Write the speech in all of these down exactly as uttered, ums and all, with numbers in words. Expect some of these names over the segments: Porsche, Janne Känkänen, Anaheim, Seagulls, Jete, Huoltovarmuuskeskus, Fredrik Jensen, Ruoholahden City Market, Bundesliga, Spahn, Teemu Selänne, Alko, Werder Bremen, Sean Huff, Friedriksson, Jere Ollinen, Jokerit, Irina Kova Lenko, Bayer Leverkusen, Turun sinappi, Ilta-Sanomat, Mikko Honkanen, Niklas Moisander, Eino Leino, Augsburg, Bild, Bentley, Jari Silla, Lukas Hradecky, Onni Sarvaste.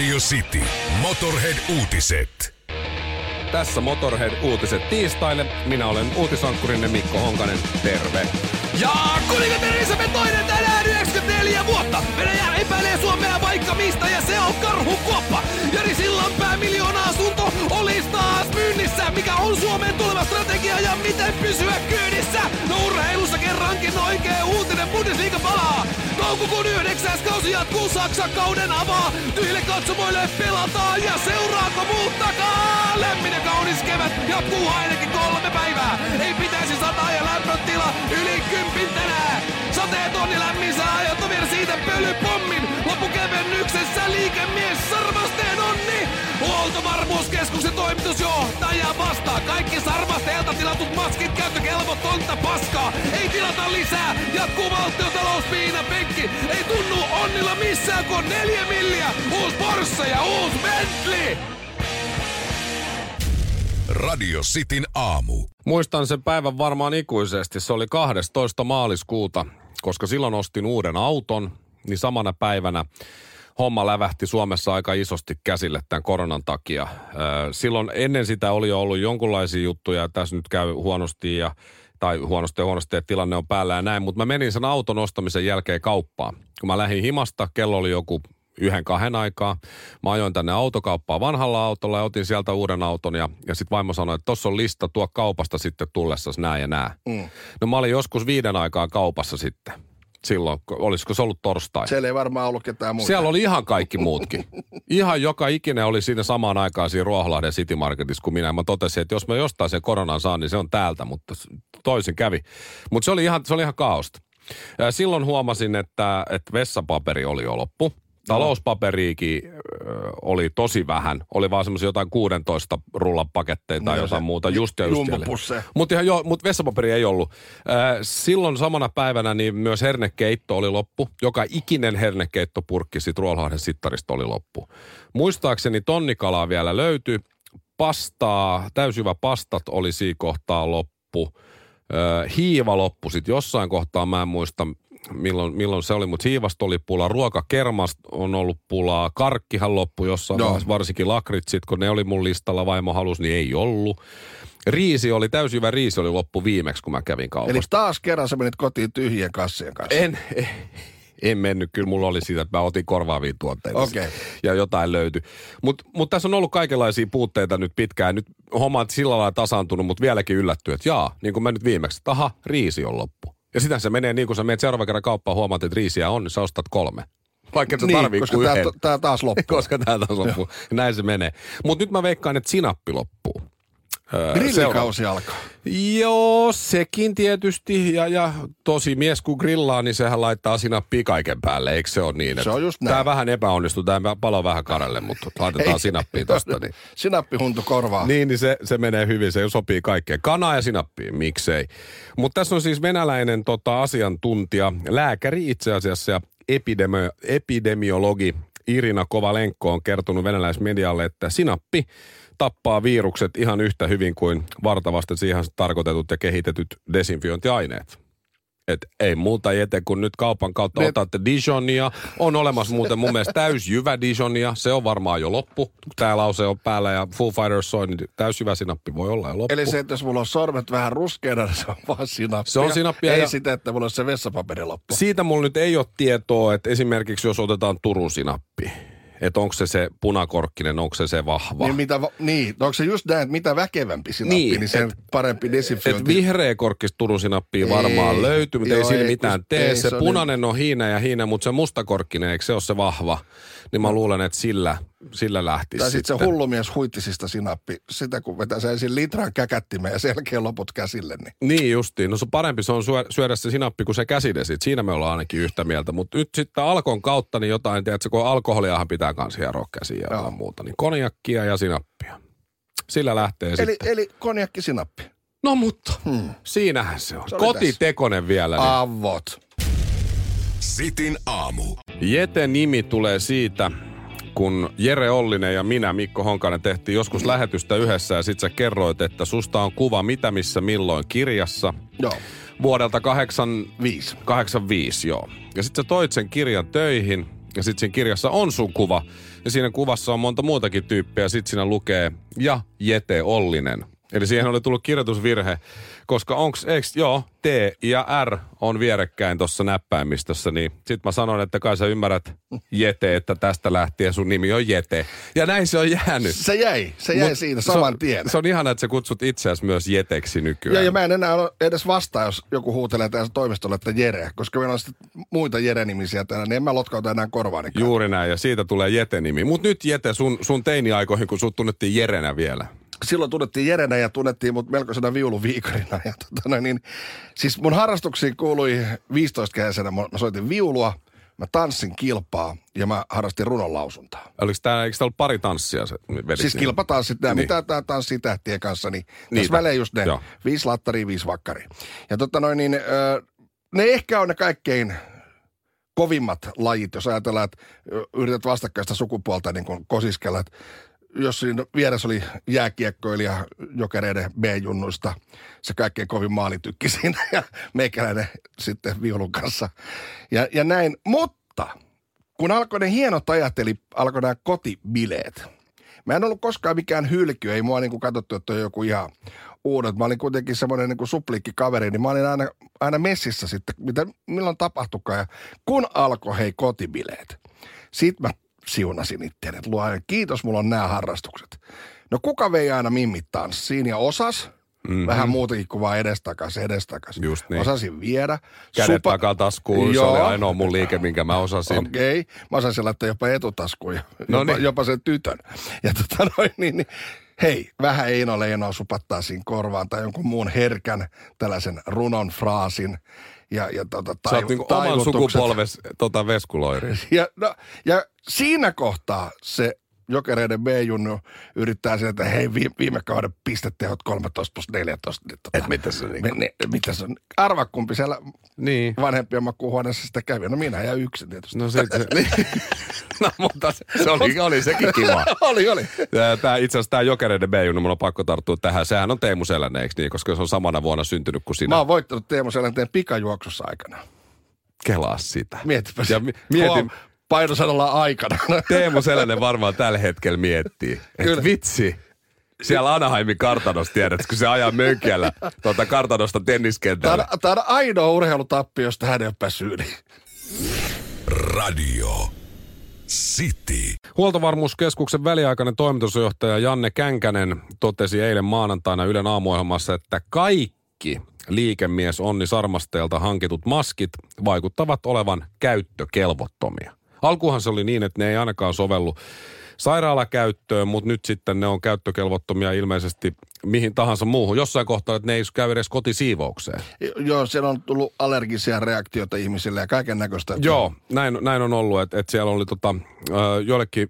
Radio City. Motorhead-uutiset. Tässä Motorhead-uutiset tiistaille. Minä olen uutisankkurinne Mikko Honkanen. Terve. Ja kuningat Elisabeth toinen tänään yhdeksänkymmentäneljä vuotta. Venäjä epäilee Suomea vaikka mistä ja se on karhukuoppa. Jari Sillan päämiljoona-asunto olisi taas myynnissä. Mikä on Suomen tuleva strategia ja miten pysyä kyydissä? No urheilussa kerrankin oikea uutinen. Bundesliga palaa. Toukokuun yhdeksäs kausi jatkuu. Saksa kauden avaa. Tyhjille katsomoille pelataan ja seuraako muuttakaa? Lämmin ja kaunis kevät jatkuu ainakin kolme päivää. Ei pitäisi sataa ja lämpötila yli kympin tänään. Sateet on ja lämmin saa ja vielä siitä pölypommin. Loppukevennyksessä liikemies Sarvasteen Onni. Huoltovarmuuskeskuksen toimitusjohtaja vastaa. Kaikki Sarvasteelta tilatut maskit käyttökelvotonta paskaa. Ei tilata lisää. Jatkuu valtiotalouspiina penkki. Ei tunnu Onnilla missään kun neljä milliä. Uus Porsche ja uus Bentley. Radio Cityn aamu. Muistan sen päivän varmaan ikuisesti. Se oli kahdestoista maaliskuuta, koska silloin ostin uuden auton, niin samana päivänä homma lävähti Suomessa aika isosti käsille tämän koronan takia. Silloin ennen sitä oli jo ollut jonkunlaisia juttuja, tässä nyt käy huonosti ja, tai huonosti ja huonosti, että tilanne on päällä ja näin, mutta mä menin sen auton ostamisen jälkeen kauppaan. Kun mä lähdin himasta, kello oli joku yhden kahden aikaa. Mä ajoin tänne autokauppaan vanhalla autolla ja otin sieltä uuden auton. Ja, ja sitten vaimo sanoi, että tossa on lista, tuo kaupasta sitten tullessasi nää ja nää. Mm. No mä olin joskus viiden aikaa kaupassa sitten. Silloin, olisiko se ollut torstai? Siellä ei varmaan ollut ketään muuta. Siellä oli ihan kaikki muutkin. Ihan joka ikinen oli siinä samaan aikaan siinä Ruoholahden City Marketissa kuin minä. Mä totesin, että jos mä jostain sen koronan saan, niin se on täältä, mutta toisin kävi. Mutta se oli ihan, se oli ihan kaaosta. Silloin huomasin, että, että vessapaperi oli jo loppu. Talouspaperiikin oli tosi vähän. Oli vaan semmoisia jotain kuusitoista rullan paketteja tai no, jotain muuta. Just ja just jäljellä. Mutta mut vessapaperi ei ollut. Silloin samana päivänä niin myös hernekeitto oli loppu. Joka ikinen hernekeittopurkki siitä Ruoholahden sittarista oli loppu. Muistaakseni tonnikalaa vielä löytyi. Pastaa, täysjyväpastat oli siinä kohtaa loppu. Hiiva loppu sitten jossain kohtaa, mä en muista Milloin, milloin se oli, mutta hiivasta oli pulaa, ruokakermasta on ollut pulaa, karkkihan loppui jossain no. varsinkin lakritsit, kun ne oli mun listalla, vaimo halusi, niin ei ollut. Riisi oli, täysin hyvä riisi oli loppu viimeksi, kun mä kävin kaupasta. Eli taas kerran sä menit kotiin tyhjien kassien kanssa. En, en, en mennyt, kyllä mulla oli siitä, että mä otin korvaavia tuotteita okay. ja jotain löytyi. Mutta mut tässä on ollut kaikenlaisia puutteita nyt pitkään, nyt homma on sillä lailla tasaantunut, mutta vieläkin yllätty, että jaa, niin kuin mä nyt viimeksi, että aha, riisi on loppu. Ja sitä se menee niin, kun sä menet seuraavan kerran kauppaan, huomaat, että riisiä on, niin sä ostat kolme. Vaikka et sä niin, tarvii kuin yhden. Koska tää taas loppuu. Koska tää taas loppuu. Näin se menee. Mutta nyt mä veikkaan, että sinappi loppuu. Grillikausi öö, alkaa. Joo, sekin tietysti. Ja, ja tosi mies, kun grillaa, niin sehän laittaa sinappia kaiken päälle. Eikö se ole niin? Se on just näin. Tää vähän epäonnistuu. Tää palo vähän karelle, mutta laitetaan sinappia tosta. Niin. Sinappi huntu korvaa. Niin, niin se, se menee hyvin. Se sopii kaikkeen. Kanaa ja sinappia, miksei. Mutta tässä on siis venäläinen tota, asiantuntija, lääkäri itse asiassa ja epidemi- epidemiologi Irina Kova Lenko on kertonut venäläismedialle, että sinappi tappaa virukset ihan yhtä hyvin kuin vartavasti siihen tarkoitetut ja kehitetyt desinfiointiaineet. Et ei muuta Jete, kun nyt kaupan kautta ne otatte Dijonia. On olemassa muuten mun mielestä täysjyvä Dijonia. Se on varmaan jo loppu. Tää lause on päällä ja Foo Fighters soi, niin täysjyvä sinappi voi olla jo loppu. Eli se, että jos mulla on sormet vähän ruskeana, niin se on vaan sinappia. Se on sinappia. Ei ja sitä, että mulla on se vessapaperi loppu. Siitä mulla nyt ei ole tietoa, että esimerkiksi jos otetaan Turun sinappi. Että onko se se punakorkkinen, onko se se vahva. Niin, mitä, niin onko se just näin, että mitä väkevämpi sinappi, niin, niin sen et, parempi desinfiointi. Että vihreä korkkista Turun sinappia varmaan löytyy, mutta ei siinä mitään kun, tee. Ei, se se on punainen niin on hiinä ja hiinä, mutta se mustakorkkinen, eikö se ole se vahva? Niin mä luulen, että sillä, sillä lähtisi. Tai sitten se hullumies huittisista sinappi, sitä kun vetäisi ensin litran käkättimeen ja sen jälkeen loput käsille. Niin, niin justiin. No se parempi se on syödä se sinappi kuin se käsidesit. Siinä me ollaan ainakin yhtä mieltä. Mutta nyt sitten Alkon kautta niin jotain, tiedätkö, kun alkoholiahan pitää kanssa hieroa käsiä ja muuta. Niin konjakkia ja sinappia. Sillä lähtee eli, sitten. Eli konjakki sinappi. No mutta, hmm. siinähän se on. Se kotitekonen vielä. Niin. Avot. Cityn aamu. Jete-nimi tulee siitä, kun Jere Ollinen ja minä, Mikko Honkanen, tehtiin joskus lähetystä yhdessä ja sit sä kerroit, että susta on kuva mitä missä milloin kirjassa. Joo. Vuodelta kahdeksankymmentäviisi. kahdeksankymmentäviisi, joo. Ja sit sä toit sen kirjan töihin Ja sitten siinä kirjassa on sun kuva. Ja siinä kuvassa on monta muutakin tyyppiä. Sitten siinä lukee, ja Jere Ollinen. Eli siihen oli tullut kirjoitusvirhe, koska onks, eiks, joo, T ja R on vierekkäin tuossa näppäimistössä, niin sit mä sanoin, että kai sä ymmärrät Jete, että tästä lähtien sun nimi on Jete. Ja näin se on jäänyt. Se jäi, se jäi Mut siinä saman tien. Se on ihana, että sä kutsut itseäsi myös Jeteksi nykyään. Joo, ja mä en enää ole edes vastaa, jos joku huutelee tässä toimistolla, että Jere, koska meillä on sitten muita Jere-nimisiä täällä, niin en mä lotkauta enää korvaani. Juuri näin, ja siitä tulee Jete-nimi. Mut nyt Jete, sun, sun teiniaikoihin, kun sut tunnettiin Jerenä vielä. Silloin tunnettiin Jerenä ja tunnettiin mut melkoisena viuluviikarina. Ja totana, niin, siis mun harrastuksiin kuului viisitoistakäisenä. Mä soitin viulua, mä tanssin kilpaa ja mä harrastin runonlausuntaa. Oliko tää, eikö täällä pari tanssia? Se vedit, siis niin? Kilpatanssit, nämä niin. Mitä tää tanssii tähtien kanssa, niin tässä välein just ne. Joo. Viisi lattaria, viisi vakkaria. Ja totta noin niin, ne ehkä on ne kaikkein kovimmat lajit, jos ajatellaan, että yrität vastakkaista sukupuolta niin kuin kosiskella, että jos siinä vieressä oli jääkiekkoilija Jokereiden B-junnuista, se kaikkein kovin maalitykki siinä ja meikäläinen sitten viulun kanssa ja, ja näin. Mutta kun alkoi ne hienot ajat, eli alkoi nämä kotibileet. Mä en ollut koskaan mikään hylky, ei mua niin kuin katsottu, että on joku ihan uudet. Mä olin kuitenkin semmoinen niin kuin supliikkikaveri, niin mä olin aina, aina messissä sitten, mitä, milloin tapahtukaan. Ja kun alkoi hei kotibileet, sit mä siunasin itseäni, että luo, kiitos, mulla on nämä harrastukset. No kuka vei aina mimmit tanssiin ja osas, mm-hmm. vähän muutenkin kuin vaan edestakas, edestakas. Just niin. Osasin viedä. Kädet Supa... takataskuun, se oli ainoa mun liike, minkä mä osasin. Okei, okay. Mä osasin laittaa jopa etutaskuun, no jopa, niin. jopa sen tytön. Ja tota noin, niin, niin hei, vähän Eino Leinoa supattaa siinä korvaan tai jonkun muun herkän tällaisen runon fraasin. Ja, ja tota, taiv- sä oot niinku oman sukupolves tota veskuloiri. Ja, no, ja siinä kohtaa se Jokereiden B-junnu yrittää sen, että hei viime, viime kauden pistetehot kolmetoista plus neljätoista. Niin, tota, et mitä se niin, on? Mitä se on? Arva kumpi siellä niin. vanhempien makuuhuoneessa sitä kävi. No minä ja yksi tietysti. No, se, se, niin. No mutta se, se oli, oli sekin kiva. oli, oli. Tää, itse asiassa tämä Jokereiden B-junnu, mun on pakko tarttua tähän. Sehän on Teemu Selänne, eikö niin? Koska se on samana vuonna syntynyt kuin sinä. Mä oon voittanut Teemu Selänteen pikajuoksussa aikana. Kelaa sitä. Mietipä sitä. Mietin. Painosanalla aikana. Teemu Selänne varmaan tällä hetkellä miettii, että vitsi, siellä Anaheimin kartanossa tiedät, kun se ajaa mönkiällä tuota kartanosta tenniskentällä. Tämä on ainoa urheilutappi, josta hän ei ole päässyt yli. Radio City. Huoltovarmuuskeskuksen väliaikainen toimitusjohtaja Janne Känkänen totesi eilen maanantaina Ylen aamuohjelmassa, että kaikki liikemies Onni Sarvasteelta hankitut maskit vaikuttavat olevan käyttökelvottomia. Alkuhan se oli niin, että ne ei ainakaan sovellu sairaalakäyttöön, mutta nyt sitten ne on käyttökelvottomia ilmeisesti mihin tahansa muuhun. Jossain kohtaa, että ne ei käy edes kotisiivoukseen. Joo, siellä on tullut allergisia reaktioita ihmisille ja kaiken näköistä. Joo, näin, näin on ollut, että, että siellä oli tota, joillekin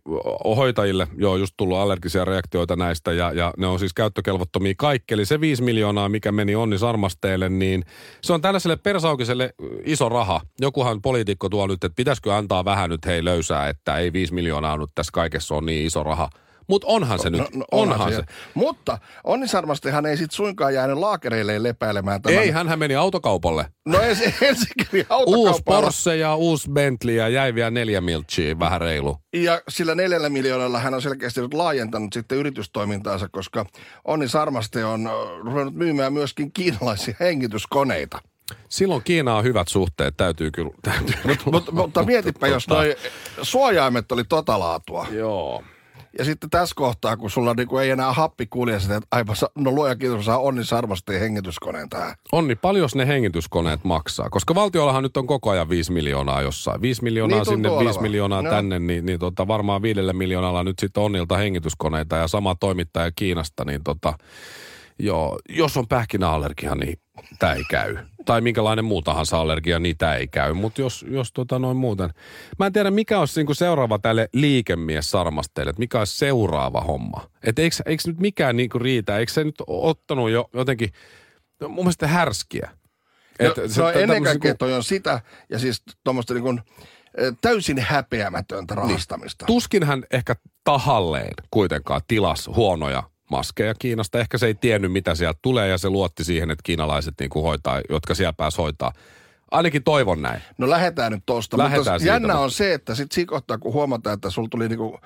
hoitajille jo just tullut allergisia reaktioita näistä ja, ja ne on siis käyttökelvottomia kaikki. Eli se viisi miljoonaa, mikä meni Onni Sarvasteelle, niin se on tällaiselle persaukiselle iso raha. Jokuhan poliitikko tuo nyt, että pitäisikö antaa vähän nyt hei löysää, että ei viisi miljoonaa nyt tässä kaikessa on niin iso raha. Mutta onhan se no, nyt, no, onhan, onhan se. se. Mutta Onni Sarvastehan ei sit suinkaan jäänyt laakereilleen lepäilemään. Tämän. Ei, hänhän meni autokaupalle. No ensi, ensikin autokaupalle. Uusi Porsche ja uusi Bentley ja jäi vielä neljä miltsiä, vähän reilu. Ja sillä neljällä miljoonalla hän on selkeästi nyt laajentanut sitten yritystoimintaansa, koska Onni Sarvaste on ruvennut myymään myöskin kiinalaisia hengityskoneita. Silloin Kiinaan hyvät suhteet, täytyy kyllä. Täytyy mut, mut, mutta mietipä, jos noi suojaimet oli tota laatua. Joo. Ja sitten tässä kohtaa, kun sulla niinku ei enää happi kulje, että aipa, no luoja kiitos, saa Onni Sarvaste hengityskoneen tähän. Onni, paljon ne hengityskoneet maksaa? Koska valtiollahan nyt on koko ajan viisi miljoonaa jossain. Viisi miljoonaa niin sinne, viisi miljoonaa no. tänne, niin, niin tota, varmaan viidellä miljoonalla nyt sitten Onnilta hengityskoneita ja sama toimittaja Kiinasta, niin tota, joo, jos on pähkinäallergia, niin tämä ei käy. Tai minkälainen muu tahansa allergia, niin tämä ei käy. Mutta jos, jos tota noin muuten. Mä en tiedä, mikä olisi niinku seuraava tälle liikemies Sarvasteelle, että mikä olisi seuraava homma. Että eikö, eikö nyt mikään niinku riitä, eikö se nyt ottanut jo jotenkin, no, mun mielestä härskiä. Et, no, se, no ennen kaikkea kun toi on sitä, ja siis tuommoista niinku täysin häpeämätöntä rahastamista. Niin. Tuskin hän ehkä tahalleen kuitenkaan tilas huonoja maskeja Kiinasta. Ehkä se ei tiennyt, mitä sieltä tulee, ja se luotti siihen, että kiinalaiset niin kuin hoitaa, jotka siellä pääs hoitaa. Ainakin toivon näin. No lähdetään nyt tosta. Lähdetään mutta jännä siitä. On se, että sit siinä kohtaa, kun huomataan, että sulla tuli niinku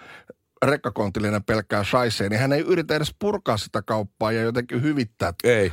rekkakontillinen pelkkää shaisee, niin hän ei yritä edes purkaa sitä kauppaa ja jotenkin hyvittää. Ei.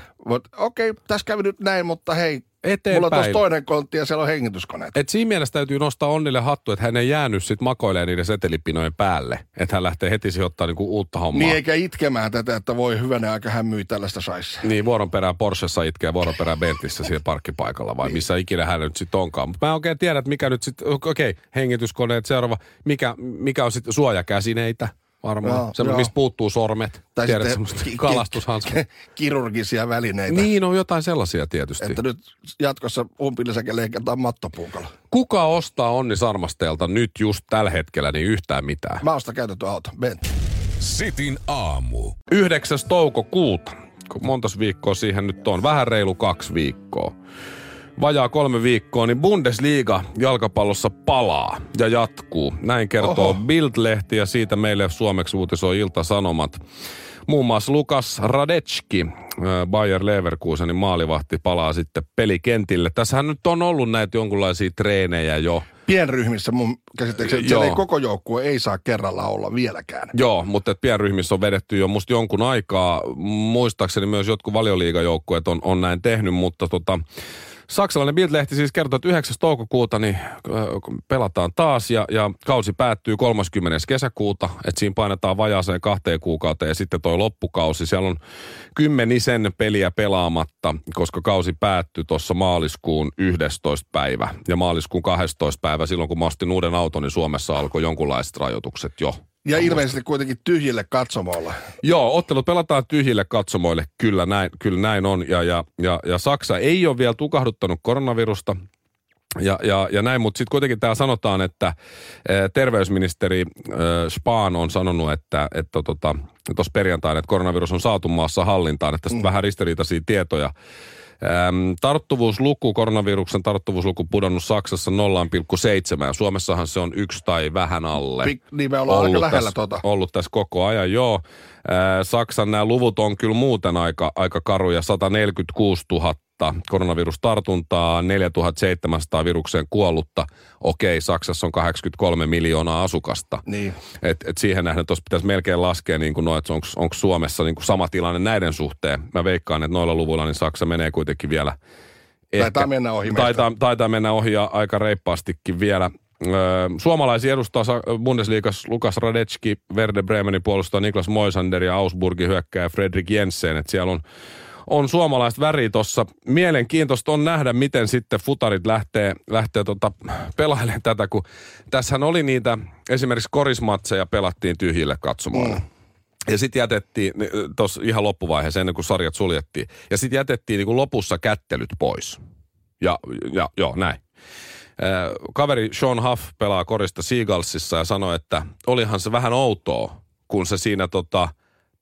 Okei, okay, tässä kävi nyt näin, mutta hei, eteenpäin. Mulla on tuossa toinen kontti ja siellä on hengityskoneet. Et siinä mielessä täytyy nostaa Onnille hattu, että hän ei jäänyt sit makoilemaan niiden setelipinojen päälle. Että hän lähtee heti sijoittamaan niinku uutta hommaa. Niin eikä itkemään tätä, että voi hyvänä aika hän myy tällaista shaisee. Niin, vuoron perään Porschessa itkee, vuoron perään Bentlissä siellä parkkipaikalla vai niin. Missä ikinä hän nyt sit onkaan. Mutta mä en oikein tiedä, että mikä nyt sit, okei, okay, hengityskoneet, seuraava, mikä, mikä on sit suojakäsineitä. Varmaan. Semmoinen, mistä puuttuu sormet. Tai tiedät semmoista ki- kalastushanska. Ki- kirurgisia välineitä. Niin, on jotain sellaisia tietysti. Että nyt jatkossa umpilisäke leikataan mattopuukalla. Kuka ostaa Onni Sarvasteelta nyt just tällä hetkellä niin yhtään mitään? Mä ostan käytetty auto. Bentley. Sitin aamu. yhdeksäs toukokuuta. Montas viikkoa siihen nyt on. Vähän reilu kaksi viikkoa. Vajaa kolme viikkoa, niin Bundesliga jalkapallossa palaa ja jatkuu. Näin kertoo Oho. Bild-lehti ja siitä meille suomeksi uutisoi Ilta-Sanomat. Muun muassa Lukas Hradecky, Bayer Leverkusenin maalivahti, palaa sitten pelikentille. Tässähän nyt on ollut näitä jonkunlaisia treenejä jo. Pienryhmissä mun käsittääkseni, että koko joukkue ei saa kerralla olla vieläkään. Joo, mutta pienryhmissä on vedetty jo musta jonkun aikaa. Muistaakseni myös jotkut valioliigajoukkueet on, on näin tehnyt, mutta tota... Saksalainen Bild-lehti siis kertoo, että yhdeksäs toukokuuta niin pelataan taas ja, ja kausi päättyy kolmaskymmenes kesäkuuta. Että siinä painetaan vajaaseen kahteen kuukauteen ja sitten toi loppukausi. Siellä on kymmenisen peliä pelaamatta, koska kausi päättyi tuossa maaliskuun yhdestoista päivä. Ja maaliskuun kahdestoista päivä, silloin kun mä ostin uuden auton, niin Suomessa alkoi jonkunlaiset rajoitukset jo. Ja ilmeisesti kuitenkin tyhjille katsomoille. Joo, ottelut pelataan tyhjille katsomoille, kyllä näin, kyllä näin on. Ja, ja, ja, ja Saksa ei ole vielä tukahduttanut koronavirusta ja, ja, ja näin, mutta sitten kuitenkin täällä sanotaan, että terveysministeri Spahn on sanonut, että tuossa tota, perjantaina, että koronavirus on saatu maassa hallintaan, että tästä mm. vähän ristiriitaisia tietoja. Ähm, tarttuvuusluku, koronaviruksen tarttuvuusluku pudonnut Saksassa nolla pilkku seitsemän. Suomessahan se on yksi tai vähän alle. Pik, niin me ollaan ollut aika lähellä täs, tota. Ollut tässä koko ajan, joo. Äh, Saksan nämä luvut on kyllä muuten aika, aika karuja. sata neljäkymmentäkuusituhatta koronavirustartuntaa, neljätuhatta seitsemänsataa virukseen kuollutta. Okei, Saksassa on kahdeksankymmentäkolme miljoonaa asukasta. Niin. Et, et siihen nähden tuossa pitäisi melkein laskea, niin no, että onko, onko Suomessa niin sama tilanne näiden suhteen. Mä veikkaan, että noilla luvuilla niin Saksa menee kuitenkin vielä. Ehkä, taitaa mennä ohi. Taitaa, taitaa mennä ohi ja aika reippaastikin vielä. Suomalaisia edustaa Bundesliigassa Lukas Hradecky, Werder Bremenin puolustaa Niklas Moisander ja Augsburgin hyökkääjä Fredrik Jensen. Et siellä on On suomalaiset väriä tuossa. Mielenkiintoista on nähdä, miten sitten futarit lähtee, lähtee tota, pelailemaan tätä, kun tässähän oli niitä, esimerkiksi korismatseja pelattiin tyhjille katsomoille. Mm. Ja sitten jätettiin, tuossa ihan loppuvaiheessa ennen kuin sarjat suljettiin, ja sitten jätettiin niin kuin lopussa kättelyt pois. Ja, ja joo, näin. Kaveri Sean Huff pelaa korista Seagullsissa ja sanoi, että olihan se vähän outoa, kun se siinä tota...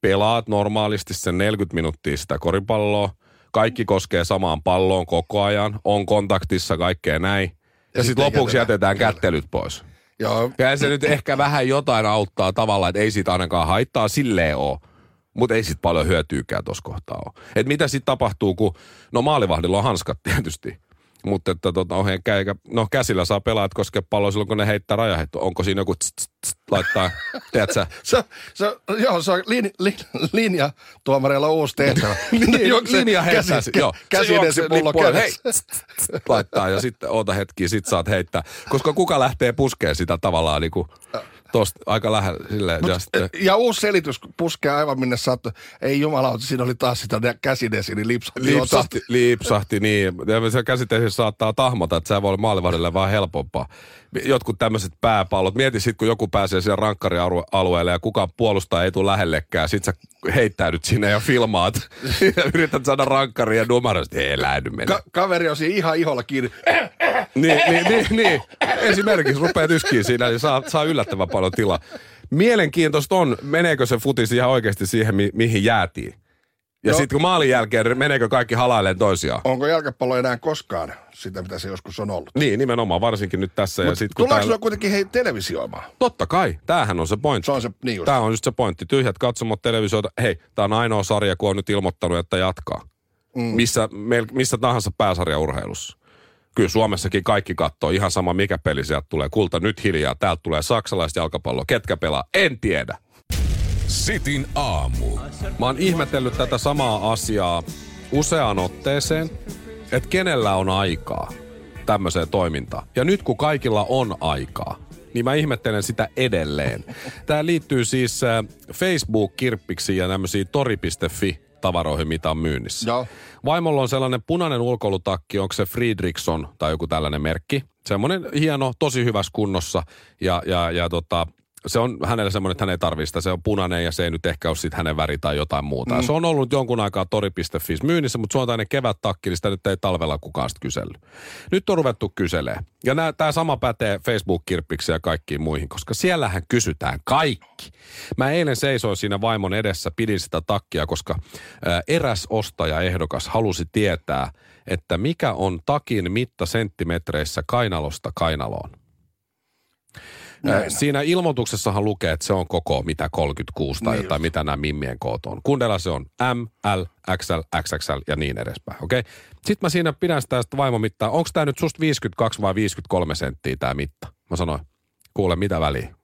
Pelaat normaalisti sen neljäkymmentä minuuttia sitä koripalloa. Kaikki koskee samaan palloon koko ajan. On kontaktissa kaikkea näin. Ja, ja sitten lopuksi jätetään, jätetään kättelyt pois. Joo. Ja se nyt ehkä vähän jotain auttaa tavallaan, että ei siitä ainakaan haittaa silleen ole. Mutta ei siitä paljon hyötyykään tuossa kohtaa ole. Että mitä sitten tapahtuu, kun... No maalivahdilla on hanskat tietysti. Mutta että tota, no käsillä saa pelaat koskea palloa silloin, kun ne heittää rajaheittoa. Onko siinä joku tss, tss, tss, laittaa, teet sä? se, se, joo, se on lin, lin, linja tuomareilla uusi tehtävä. linja heittää. Käsinesi pullo kädessä. Hei, tss, tss, tss, laittaa ja sitten oota hetki, sit saat heittää. Koska kuka lähtee puskemaan sitä tavallaan niin kuin... Tuosta aika lähellä silleen. Mut, ja, ja uusi selitys puskee aivan minne saattoi. Ei jumalauti, siinä oli taas sitä käsidesi, niin lipsahti. Lipsahti, lipsahti niin. Se käsidesi saattaa tahmata, että se voi olla maalivahdelle vähän helpompaa. Jotkut tämmöiset pääpallot. Mieti sitten, kun joku pääsee siellä rankkarialueelle ja kukaan puolustaa ei tule lähellekään. Sitten sä heittäydyt sinne ja filmaat. Ja yrität saada rankkaria ja numarasti. Ei lähdy mennä. Ka- kaveri on siinä ihan iholla kiinni. Niin, niin, niin, niin. Esimerkiksi rupeat yskiin siinä ja saa, saa yllättävän paljon tilaa. Mielenkiintoista on, meneekö se futis ihan oikeasti siihen, mi- mihin jäätiin. Ja no, sitten kun maalin jälkeen, meneekö kaikki halailemaan toisiaan? Onko jalkapallo enää koskaan sitä, mitä se joskus on ollut? Niin, nimenomaan, varsinkin nyt tässä. Mut ja sit, kun tullaanko täällä... kuitenkin hei, televisioimaan? Totta kai, tämähän on se pointti. Se on se, niin just. Tämä on just se pointti. Tyhjät katsomot televisioita. Hei, tämä on ainoa sarja, kun on nyt ilmoittanut, että jatkaa. Mm. Missä, mel- missä tahansa pääsarjaurheilussa. kyllä Suomessakin kaikki katsoo, ihan sama mikä peli sieltä tulee. Kulta nyt hiljaa, täältä tulee saksalaista jalkapalloa. Ketkä pelaa? En tiedä. Sitin aamu. Mä oon ihmetellyt tätä samaa asiaa useaan otteeseen, että kenellä on aikaa tämmöiseen toimintaan. Ja nyt kun kaikilla on aikaa, niin mä ihmettelen sitä edelleen. Tää liittyy siis Facebook-kirppiksi ja tämmöisiin tori piste fi-tavaroihin, mitä on myynnissä. Joo. Vaimolla on sellainen punainen ulkoilutakki, onko se Friedriksson tai joku tällainen merkki. Semmoinen hieno, tosi hyvässä kunnossa ja, ja, ja tota... Se on hänellä semmoinen, että hän ei tarvitse sitä. Se on punainen ja se ei nyt ehkä ole sitten hänen väri tai jotain muuta. Mm. Se on ollut jonkun aikaa tori piste fi myynnissä, mutta se on tämmöinen kevättakki, niin sitä nyt ei talvella kukaan sitten kysellyt. Nyt on ruvettu kyselemään. Ja tämä sama pätee Facebook-kirppiksi ja kaikkiin muihin, koska siellähän kysytään kaikki. Mä eilen seisoin siinä vaimon edessä, pidin sitä takkia, koska ää, eräs ostajaehdokas halusi tietää, että mikä on takin mitta senttimetreissä kainalosta kainaloon. Näin. Siinä ilmoituksessahan lukee, että se on koko mitä kolmekymmentäkuusi tai niin jotain, mitä nämä mimmien koot on. Kundella se on M, L, X L, X X L ja niin edespäin, okei? Okay? Sitten mä siinä pidän sitä, sitä vaimomittaa. Onko tämä nyt susta viisikymmentäkaksi vai viisikymmentäkolme senttiä tämä mitta? Mä sanoin, kuule mitä väliä?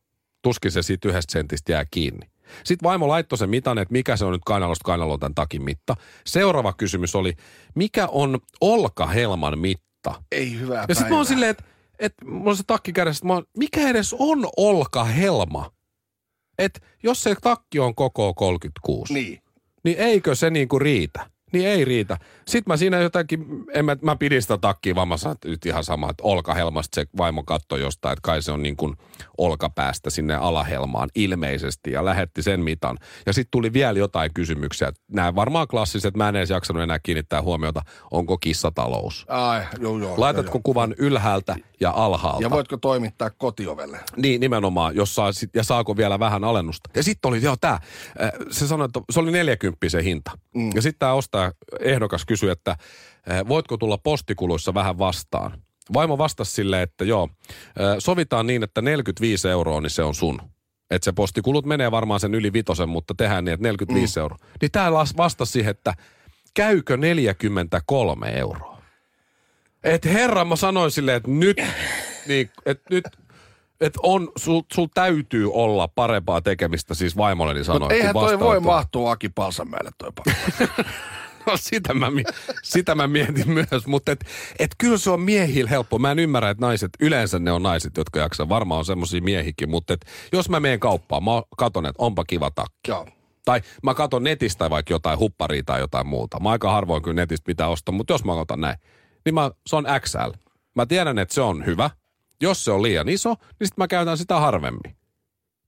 Tuskin se siitä yhdestä sentistä jää kiinni. Sitten vaimo laittoi sen mitan, että mikä se on nyt kainalosta kainaloon tämän takin mitta. Seuraava kysymys oli, mikä on olkahelman mitta? Ei hyvää päivää. Ja sitten mä oon silleen, että että mulla on se takki kädessä, että mikä edes on olkahelma? Että jos se takki on koko kolmekymmentäkuusi, niin, niin eikö se niinku riitä? Niin ei riitä. Sitten mä siinä jotakin, en mä, mä pidin sitä takkiin, vaan mä sanon nyt ihan sama, että olkahelmasta se vaimo katsoi jostain, että kai se on niin kuin olkapäästä sinne alahelmaan ilmeisesti ja lähetti sen mitan. Ja sitten tuli vielä jotain kysymyksiä. Nämä varmaan klassiset, mä en edes jaksanut enää kiinnittää huomiota, onko kissatalous. Ai, joo, joo. Laitatko joo, joo. kuvan ylhäältä ja alhaalta? Ja voitko toimittaa kotiovelle? Niin, nimenomaan, jos saa, ja saako vielä vähän alennusta. Ja sitten oli, joo, tää, se sanoi, että se oli neljäkymppiä se hinta. Mm. Ja sitten tämä ostaa ehdokas kysyi, että voitko tulla postikuluissa vähän vastaan. Vaimo vastasi silleen, että joo, sovitaan niin, että neljäkymmentäviisi euroa, niin se on sun. Että se postikulut menee varmaan sen yli vitosen, mutta tehdään niin, että neljäkymmentäviisi mm. euroa. Niin tää vastasi siihen, että käykö neljäkymmentäkolme euroa. Että herra, mä sanoin silleen, että nyt, niin, että nyt, että on, sul, sul täytyy olla parempaa tekemistä, siis vaimolleni sanoi. Mutta eihän toi voi mahtua Aki Palsamäelle toi palsamäelle. No sitä mä, sitä mä mietin myös, mutta et, et kyllä se on miehillä helppo. Mä en ymmärrä, että naiset, yleensä ne on naiset, jotka jaksaa. Varmaan on semmosia miehikin, mutta et, jos mä menen kauppaan, mä katon, että onpa kiva takki. Joo. Tai mä katon netistä vaikka jotain hupparia tai jotain muuta. Mä aika harvoin kyllä netistä pitää ostaa, mutta jos mä otan näin, niin mä, se on X L. Mä tiedän, että se on hyvä. Jos se on liian iso, niin sitten mä käytän sitä harvemmin.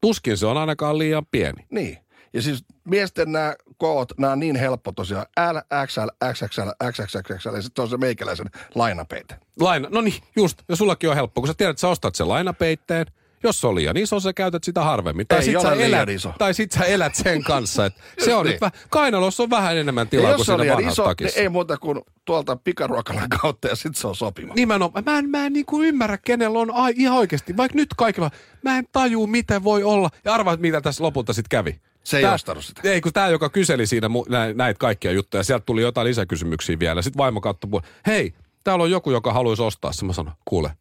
Tuskin se on ainakaan liian pieni. Niin. Ja siis miesten nämä koot, nämä on niin helppo tosiaan. L, X L, X X L, X X L, ja sitten on se meikäläisen lainapeite. Laina, no niin, just. Ja sullakin on helppo, kun sä tiedät, että sä ostat sen lainapeitteen. Jos se on liian iso, sä käytät sitä harvemmin. Tai sit, sä elät, tai sit sä elät sen kanssa, että se on niin. Nyt kainalossa on vähän enemmän tilaa kuin siinä vanhassa takissa. Niin ei muuta kuin tuolta pikaruokalan kautta ja sit se on sopiva. Nimenomaan. Mä en, mä en niinku ymmärrä, kenellä on ai, ihan oikeasti. Vaikka nyt kaikilla, mä en tajuu, miten voi olla. Ja arvaat, mitä tässä lopulta sit kävi. Se ei ostanut sitä. Ei, kun tämä, joka kyseli siinä näitä kaikkia juttuja, sieltä tuli jotain lisäkysymyksiä vielä. Sitten vaimo katsoi puolella, hei, täällä on joku, joka haluaisi ostaa. Sitten mä sanoin, kuule,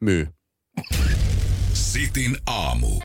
myy. Sitin aamu.